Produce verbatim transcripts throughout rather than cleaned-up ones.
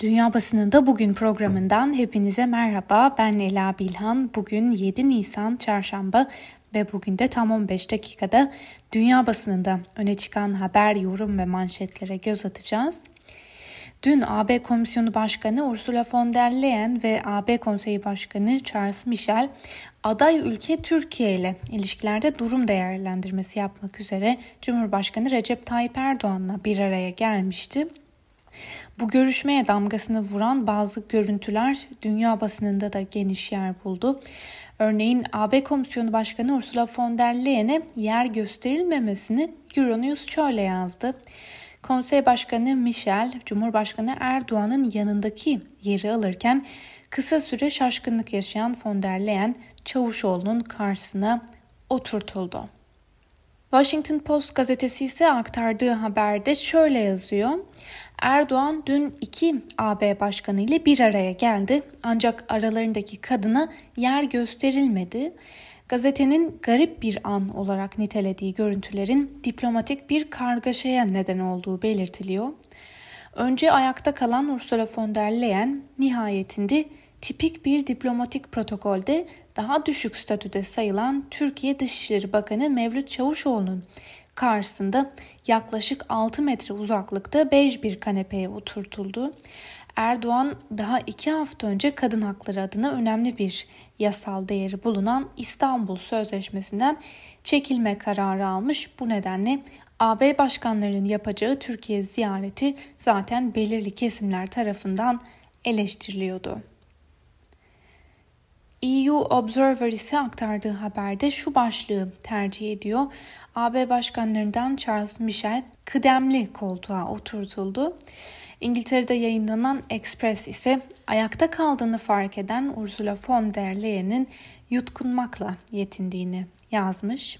Dünya Basınında Bugün programından hepinize merhaba. Ben Ela Bilhan. Bugün yedi Nisan Çarşamba ve bugün de tam on beş dakikada Dünya Basınında öne çıkan haber, yorum ve manşetlere göz atacağız. Dün A B Komisyonu Başkanı Ursula von der Leyen ve A B Konseyi Başkanı Charles Michel, aday ülke Türkiye ile ilişkilerde durum değerlendirmesi yapmak üzere Cumhurbaşkanı Recep Tayyip Erdoğan'la bir araya gelmişti. Bu görüşmeye damgasını vuran bazı görüntüler dünya basınında da geniş yer buldu. Örneğin A B Komisyonu Başkanı Ursula von der Leyen'e yer gösterilmemesini Euronews şöyle yazdı. Konsey Başkanı Michel, Cumhurbaşkanı Erdoğan'ın yanındaki yeri alırken kısa süre şaşkınlık yaşayan von der Leyen, Çavuşoğlu'nun karşısına oturtuldu. Washington Post gazetesi ise aktardığı haberde şöyle yazıyor. Erdoğan dün iki A B başkanı ile bir araya geldi ancak aralarındaki kadına yer gösterilmedi. Gazetenin garip bir an olarak nitelediği görüntülerin diplomatik bir kargaşaya neden olduğu belirtiliyor. Önce ayakta kalan Ursula von der Leyen nihayetinde tipik bir diplomatik protokolde daha düşük statüde sayılan Türkiye Dışişleri Bakanı Mevlüt Çavuşoğlu'nun karşısında yaklaşık altı metre uzaklıkta bej bir kanepeye oturtuldu. Erdoğan daha iki hafta önce kadın hakları adına önemli bir yasal değeri bulunan İstanbul Sözleşmesi'nden çekilme kararı almış. Bu nedenle A B başkanlarının yapacağı Türkiye ziyareti zaten belirli kesimler tarafından eleştiriliyordu. E U Observer ise aktardığı haberde şu başlığı tercih ediyor. A B başkanlarından Charles Michel kıdemli koltuğa oturtuldu. İngiltere'de yayınlanan Express ise ayakta kaldığını fark eden Ursula von der Leyen'in yutkunmakla yetindiğini yazmış.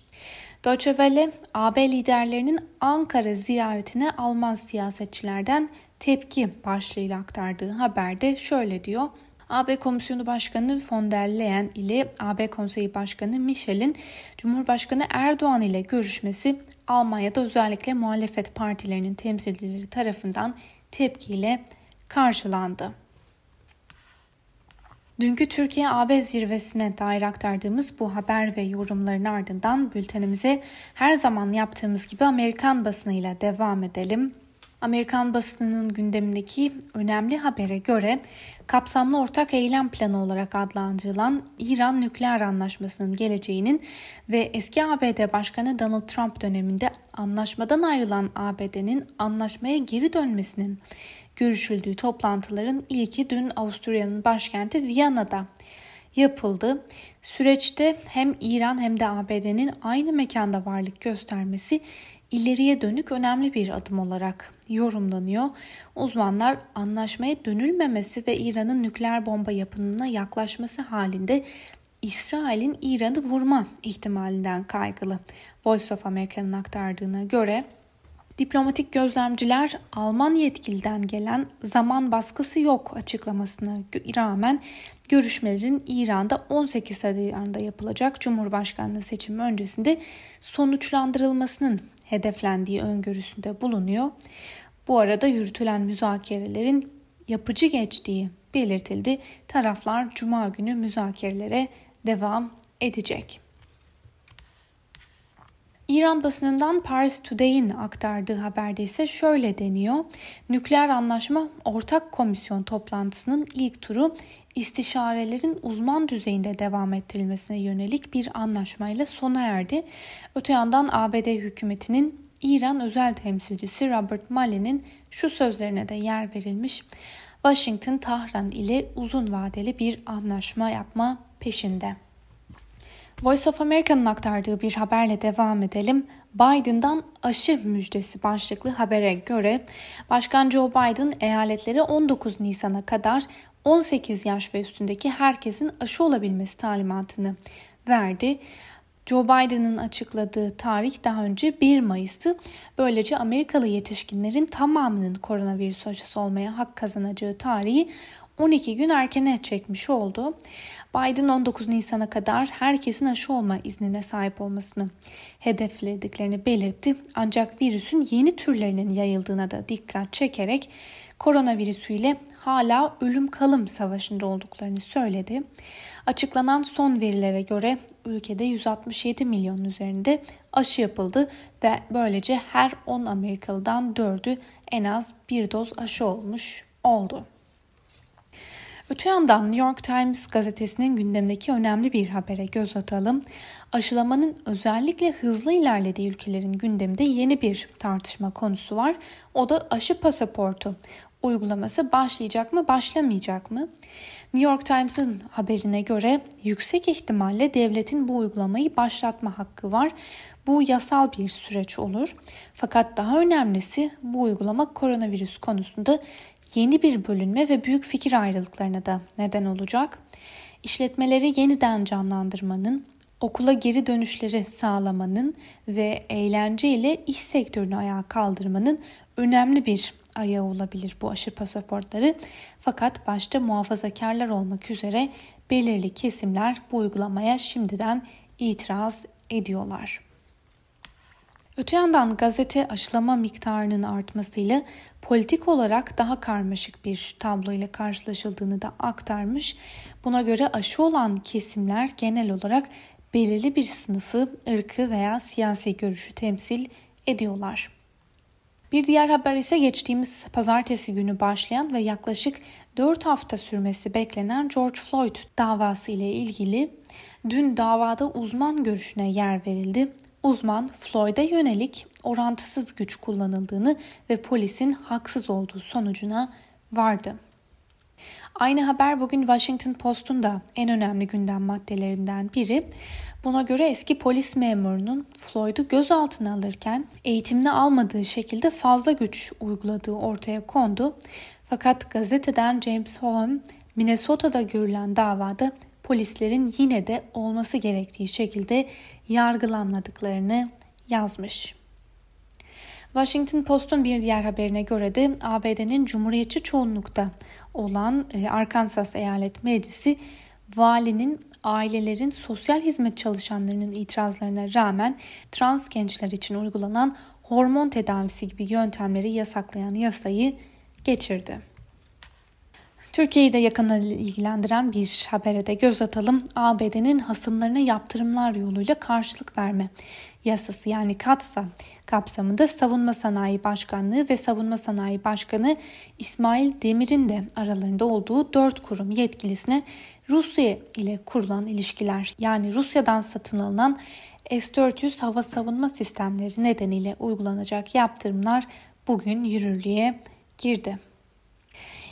Deutsche Welle, A B liderlerinin Ankara ziyaretine Alman siyasetçilerden tepki başlığıyla aktardığı haberde şöyle diyor. A B Komisyonu Başkanı von der Leyen ile A B Konseyi Başkanı Michel'in Cumhurbaşkanı Erdoğan ile görüşmesi Almanya'da özellikle muhalefet partilerinin temsilcileri tarafından tepkiyle karşılandı. Dünkü Türkiye-A B zirvesine dair aktardığımız bu haber ve yorumların ardından bültenimize her zaman yaptığımız gibi Amerikan basınıyla devam edelim. Amerikan basınının gündemindeki önemli habere göre kapsamlı ortak eylem planı olarak adlandırılan İran nükleer anlaşmasının geleceğinin ve eski A B D Başkanı Donald Trump döneminde anlaşmadan ayrılan A B D'nin anlaşmaya geri dönmesinin görüşüldüğü toplantıların ilki dün Avusturya'nın başkenti Viyana'da yapıldı. Süreçte hem İran hem de A B D'nin aynı mekanda varlık göstermesi ileriye dönük önemli bir adım olarak yorumlanıyor. Uzmanlar anlaşmaya dönülmemesi ve İran'ın nükleer bomba yapımına yaklaşması halinde İsrail'in İran'ı vurma ihtimalinden kaygılı. Voice of America'nın aktardığına göre diplomatik gözlemciler Alman yetkiliden gelen zaman baskısı yok açıklamasına rağmen görüşmelerin İran'da on sekiz Haziran'da yapılacak Cumhurbaşkanlığı seçimi öncesinde sonuçlandırılmasının hedeflendiği öngörüsünde bulunuyor. Bu arada yürütülen müzakerelerin yapıcı geçtiği belirtildi. Taraflar Cuma günü müzakerelere devam edecek. İran basınından Paris Today'in aktardığı haberde ise şöyle deniyor. Nükleer anlaşma ortak komisyon toplantısının ilk turu istişarelerin uzman düzeyinde devam ettirilmesine yönelik bir anlaşmayla sona erdi. Öte yandan A B D hükümetinin İran özel temsilcisi Robert Malley'nin şu sözlerine de yer verilmiş. Washington, Tahran ile uzun vadeli bir anlaşma yapma peşinde. Voice of America'nın aktardığı bir haberle devam edelim. Biden'dan aşı müjdesi başlıklı habere göre Başkan Joe Biden eyaletlere on dokuz Nisan'a kadar on sekiz yaş ve üstündeki herkesin aşı olabilmesi talimatını verdi. Joe Biden'ın açıkladığı tarih daha önce bir Mayıs'tı. Böylece Amerikalı yetişkinlerin tamamının koronavirüs aşısı olmaya hak kazanacağı tarihi on iki gün erkene çekmiş oldu. Biden on dokuz Nisan'a kadar herkesin aşı olma iznine sahip olmasını hedeflediklerini belirtti. Ancak virüsün yeni türlerinin yayıldığına da dikkat çekerek koronavirüsüyle hala ölüm kalım savaşında olduklarını söyledi. Açıklanan son verilere göre ülkede yüz altmış yedi milyonun üzerinde aşı yapıldı ve böylece her on Amerikalı'dan dördü en az bir doz aşı olmuş oldu. Öte yandan New York Times gazetesinin gündemdeki önemli bir habere göz atalım. Aşılamanın özellikle hızlı ilerlediği ülkelerin gündeminde yeni bir tartışma konusu var. O da aşı pasaportu. Uygulaması başlayacak mı, başlamayacak mı? New York Times'ın haberine göre yüksek ihtimalle devletin bu uygulamayı başlatma hakkı var. Bu yasal bir süreç olur. Fakat daha önemlisi bu uygulama koronavirüs konusunda yeni bir bölünme ve büyük fikir ayrılıklarına da neden olacak. İşletmeleri yeniden canlandırmanın, okula geri dönüşleri sağlamanın ve eğlence ile iş sektörünü ayağa kaldırmanın önemli bir ayağı olabilir bu aşı pasaportları. Fakat başta muhafazakarlar olmak üzere belirli kesimler bu uygulamaya şimdiden itiraz ediyorlar. Öte yandan gazete aşılama miktarının artmasıyla politik olarak daha karmaşık bir tablo ile karşılaşıldığını da aktarmış. Buna göre aşı olan kesimler genel olarak belirli bir sınıfı, ırkı veya siyasi görüşü temsil ediyorlar. Bir diğer haber ise geçtiğimiz pazartesi günü başlayan ve yaklaşık dört hafta sürmesi beklenen George Floyd davası ile ilgili. Dün davada uzman görüşüne yer verildi. Uzman Floyd'a yönelik orantısız güç kullanıldığını ve polisin haksız olduğu sonucuna vardı. Aynı haber bugün Washington Post'un da en önemli gündem maddelerinden biri. Buna göre eski polis memurunun Floyd'u gözaltına alırken eğitimini almadığı şekilde fazla güç uyguladığı ortaya kondu. Fakat gazeteden James Holm, Minnesota'da görülen davada polislerin yine de olması gerektiği şekilde yargılanmadıklarını yazmış. Washington Post'un bir diğer haberine göre de A B D'nin Cumhuriyetçi çoğunlukta olan Arkansas Eyalet Meclisi valinin ailelerin sosyal hizmet çalışanlarının itirazlarına rağmen trans gençler için uygulanan hormon tedavisi gibi yöntemleri yasaklayan yasayı geçirdi. Türkiye'yi de yakından ilgilendiren bir habere de göz atalım. A B D'nin hasımlarına yaptırımlar yoluyla karşılık verme yasası yani katsa kapsamında Savunma Sanayi Başkanlığı ve Savunma Sanayi Başkanı İsmail Demir'in de aralarında olduğu dört kurum yetkilisine Rusya ile kurulan ilişkiler yani Rusya'dan satın alınan S dört yüz hava savunma sistemleri nedeniyle uygulanacak yaptırımlar bugün yürürlüğe girdi.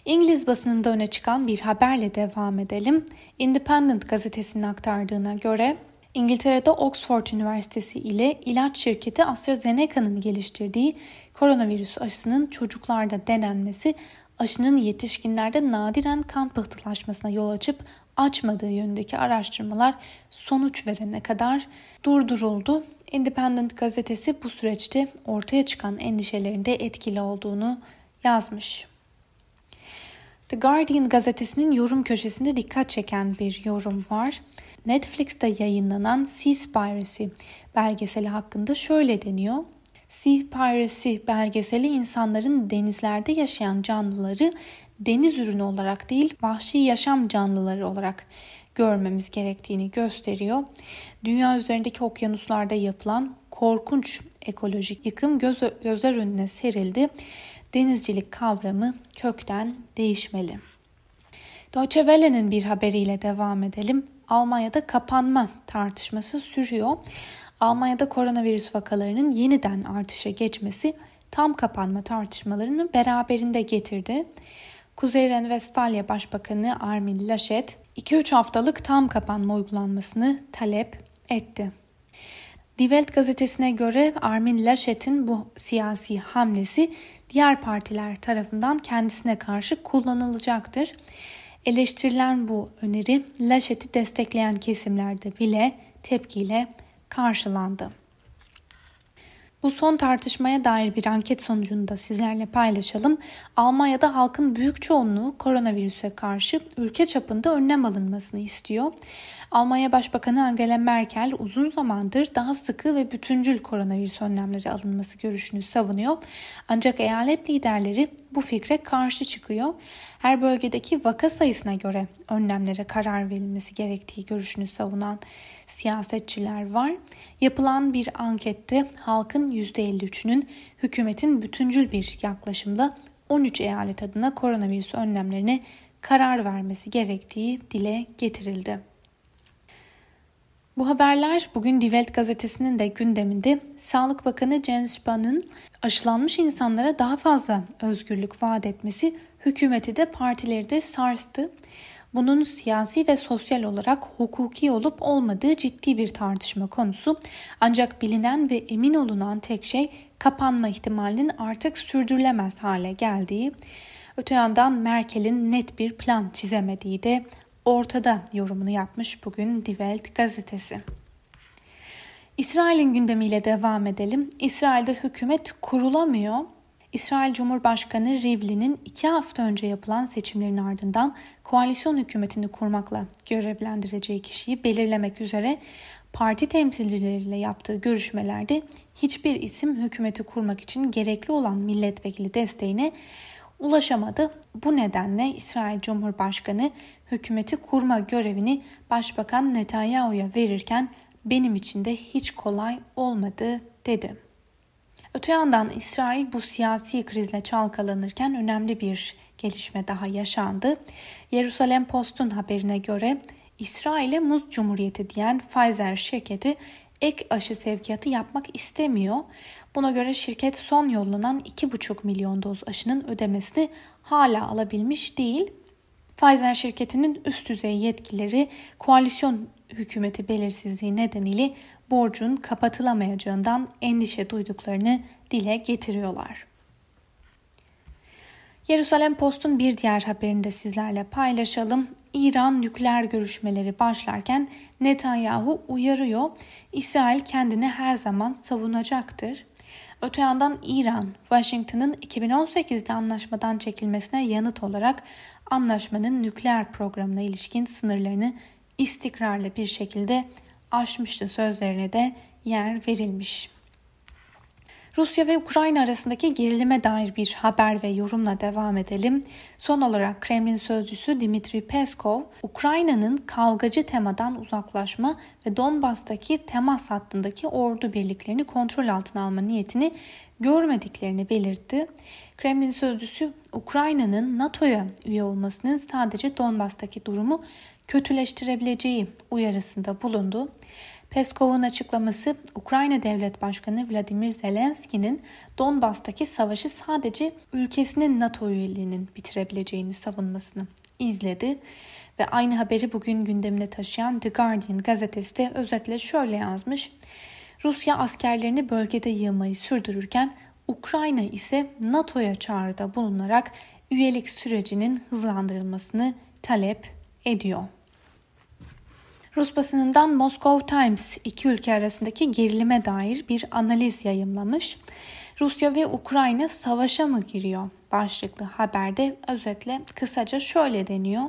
İngiliz basınında öne çıkan bir haberle devam edelim. Independent gazetesinin aktardığına göre İngiltere'de Oxford Üniversitesi ile ilaç şirketi AstraZeneca'nın geliştirdiği koronavirüs aşısının çocuklarda denenmesi aşının yetişkinlerde nadiren kan pıhtılaşmasına yol açıp açmadığı yönündeki araştırmalar sonuç verene kadar durduruldu. Independent gazetesi bu süreçte ortaya çıkan endişelerin de etkili olduğunu yazmış. The Guardian gazetesinin yorum köşesinde dikkat çeken bir yorum var. Netflix'te yayınlanan Sea Piracy belgeseli hakkında şöyle deniyor. Sea Piracy belgeseli insanların denizlerde yaşayan canlıları deniz ürünü olarak değil, vahşi yaşam canlıları olarak görmemiz gerektiğini gösteriyor. Dünya üzerindeki okyanuslarda yapılan korkunç ekolojik yıkım göz, gözler önüne serildi. Denizcilik kavramı kökten değişmeli. Deutsche Welle'nin bir haberiyle devam edelim. Almanya'da kapanma tartışması sürüyor. Almanya'da koronavirüs vakalarının yeniden artışa geçmesi tam kapanma tartışmalarını beraberinde getirdi. Kuzey Renvestfalya Başbakanı Armin Laschet iki üç haftalık tam kapanma uygulanmasını talep etti. Die Welt gazetesine göre Armin Laschet'in bu siyasi hamlesi diğer partiler tarafından kendisine karşı kullanılacaktır. Eleştirilen bu öneri Laschet'i destekleyen kesimlerde bile tepkiyle karşılandı. Bu son tartışmaya dair bir anket sonucunu da sizlerle paylaşalım. Almanya'da halkın büyük çoğunluğu koronavirüse karşı ülke çapında önlem alınmasını istiyor. Almanya Başbakanı Angela Merkel uzun zamandır daha sıkı ve bütüncül koronavirüs önlemleri alınması görüşünü savunuyor. Ancak eyalet liderleri bu fikre karşı çıkıyor. Her bölgedeki vaka sayısına göre önlemlere karar verilmesi gerektiği görüşünü savunan siyasetçiler var. Yapılan bir ankette halkın yüzde elli üçünün hükümetin bütüncül bir yaklaşımla on üç eyalet adına koronavirüs önlemlerine karar vermesi gerektiği dile getirildi. Bu haberler bugün Die Welt gazetesinin de gündeminde. Sağlık Bakanı Jens Spahn'ın aşılanmış insanlara daha fazla özgürlük vaat etmesi hükümeti de partileri de sarstı. Bunun siyasi ve sosyal olarak hukuki olup olmadığı ciddi bir tartışma konusu. Ancak bilinen ve emin olunan tek şey kapanma ihtimalinin artık sürdürülemez hale geldiği. Öte yandan Merkel'in net bir plan çizemediği de ortada yorumunu yapmış bugün Die Welt gazetesi. İsrail'in gündemiyle devam edelim. İsrail'de hükümet kurulamıyor. İsrail Cumhurbaşkanı Rivlin'in iki hafta önce yapılan seçimlerin ardından koalisyon hükümetini kurmakla görevlendireceği kişiyi belirlemek üzere parti temsilcileriyle yaptığı görüşmelerde hiçbir isim hükümeti kurmak için gerekli olan milletvekili desteğine ulaşamadı. Bu nedenle İsrail Cumhurbaşkanı hükümeti kurma görevini Başbakan Netanyahu'ya verirken benim için de hiç kolay olmadı dedi. Öte yandan İsrail bu siyasi krizle çalkalanırken önemli bir gelişme daha yaşandı. Jerusalem Post'un haberine göre İsrail'e muz cumhuriyeti diyen Pfizer şirketi ek aşı sevkiyatı yapmak istemiyor. Buna göre şirket son yollanan iki buçuk milyon doz aşının ödemesini hala alabilmiş değil. Pfizer şirketinin üst düzey yetkilileri koalisyon hükümeti belirsizliği nedeniyle borcun kapatılamayacağından endişe duyduklarını dile getiriyorlar. Jerusalem Post'un bir diğer haberini de sizlerle paylaşalım. İran nükleer görüşmeleri başlarken Netanyahu uyarıyor. İsrail kendini her zaman savunacaktır. Öte yandan İran, Washington'ın iki bin on sekizde anlaşmadan çekilmesine yanıt olarak anlaşmanın nükleer programına ilişkin sınırlarını istikrarlı bir şekilde aşmıştı sözlerine de yer verilmiş. Rusya ve Ukrayna arasındaki gerilime dair bir haber ve yorumla devam edelim. Son olarak Kremlin sözcüsü Dmitry Peskov, Ukrayna'nın kavgacı temadan uzaklaşma ve Donbas'taki temas hattındaki ordu birliklerini kontrol altına alma niyetini görmediklerini belirtti. Kremlin sözcüsü, Ukrayna'nın NATO'ya üye olmasının sadece Donbas'taki durumu kötüleştirebileceği uyarısında bulundu. Peskov'un açıklaması, Ukrayna Devlet Başkanı Vladimir Zelenski'nin Donbas'taki savaşı sadece ülkesinin NATO üyeliğinin bitirebileceğini savunmasını izledi ve aynı haberi bugün gündemine taşıyan The Guardian gazetesi de özetle şöyle yazmış: Rusya askerlerini bölgede yığmayı sürdürürken Ukrayna ise NATO'ya çağrıda bulunarak üyelik sürecinin hızlandırılmasını talep ediyor. Rus basınından Moscow Times iki ülke arasındaki gerilime dair bir analiz yayımlamış. Rusya ve Ukrayna savaşa mı giriyor? Başlıklı haberde özetle kısaca şöyle deniyor.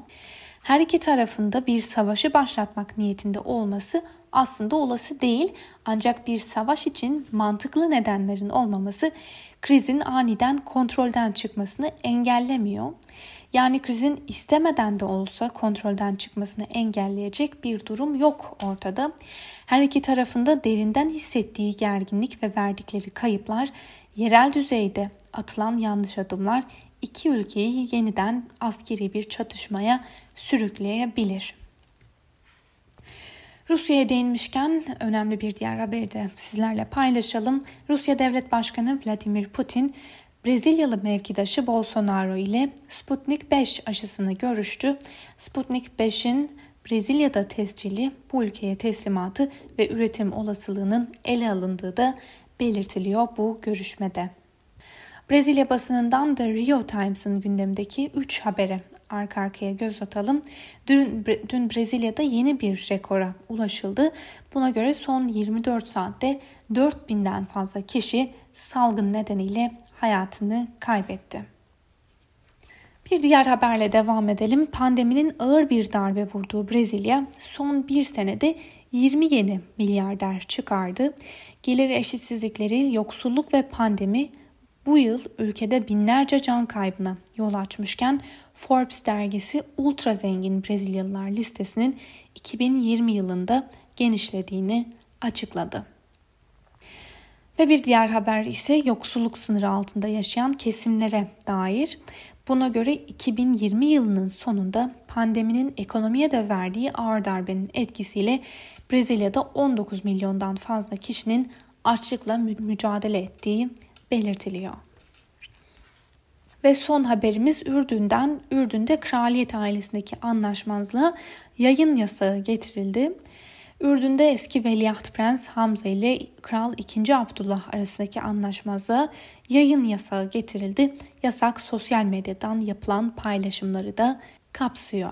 Her iki tarafında bir savaşı başlatmak niyetinde olması aslında olası değil, ancak bir savaş için mantıklı nedenlerin olmaması krizin aniden kontrolden çıkmasını engellemiyor. Yani krizin istemeden de olsa kontrolden çıkmasını engelleyecek bir durum yok ortada. Her iki tarafında derinden hissettiği gerginlik ve verdikleri kayıplar, yerel düzeyde atılan yanlış adımlar iki ülkeyi yeniden askeri bir çatışmaya sürükleyebilir. Rusya'ya değinmişken önemli bir diğer haberi de sizlerle paylaşalım. Rusya Devlet Başkanı Vladimir Putin, Brezilyalı mevkidaşı Bolsonaro ile Sputnik beş aşısını görüştü. Sputnik beşin Brezilya'da tescili, bu ülkeye teslimatı ve üretim olasılığının ele alındığı da belirtiliyor bu görüşmede. Brezilya basınından The Rio Times'ın gündemdeki üç habere arka arkaya göz atalım. Dün, dün Brezilya'da yeni bir rekora ulaşıldı. Buna göre son yirmi dört saatte dört binden fazla kişi salgın nedeniyle hayatını kaybetti. Bir diğer haberle devam edelim. Pandeminin ağır bir darbe vurduğu Brezilya son bir senede yirmi yeni milyarder çıkardı. Gelir eşitsizlikleri, yoksulluk ve pandemi bu yıl ülkede binlerce can kaybına yol açmışken Forbes dergisi ultra zengin Brezilyalılar listesinin iki bin yirmi yılında genişlediğini açıkladı. Ve bir diğer haber ise yoksulluk sınırı altında yaşayan kesimlere dair. Buna göre iki bin yirmi yılının sonunda pandeminin ekonomiye de verdiği ağır darbenin etkisiyle Brezilya'da on dokuz milyondan fazla kişinin açlıkla mücadele ettiği belirtiliyor. Ve son haberimiz Ürdün'den. Ürdün'de kraliyet ailesindeki anlaşmazlığa yayın yasağı getirildi. Ürdün'de eski veliaht prens Hamza ile Kral ikinci. Abdullah arasındaki anlaşmazlığa yayın yasağı getirildi. Yasak sosyal medyadan yapılan paylaşımları da kapsıyor.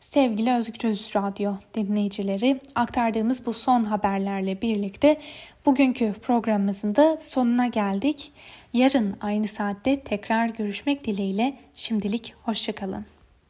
Sevgili Özgürüz Radyo dinleyicileri, aktardığımız bu son haberlerle birlikte bugünkü programımızın da sonuna geldik. Yarın aynı saatte tekrar görüşmek dileğiyle şimdilik hoşça kalın.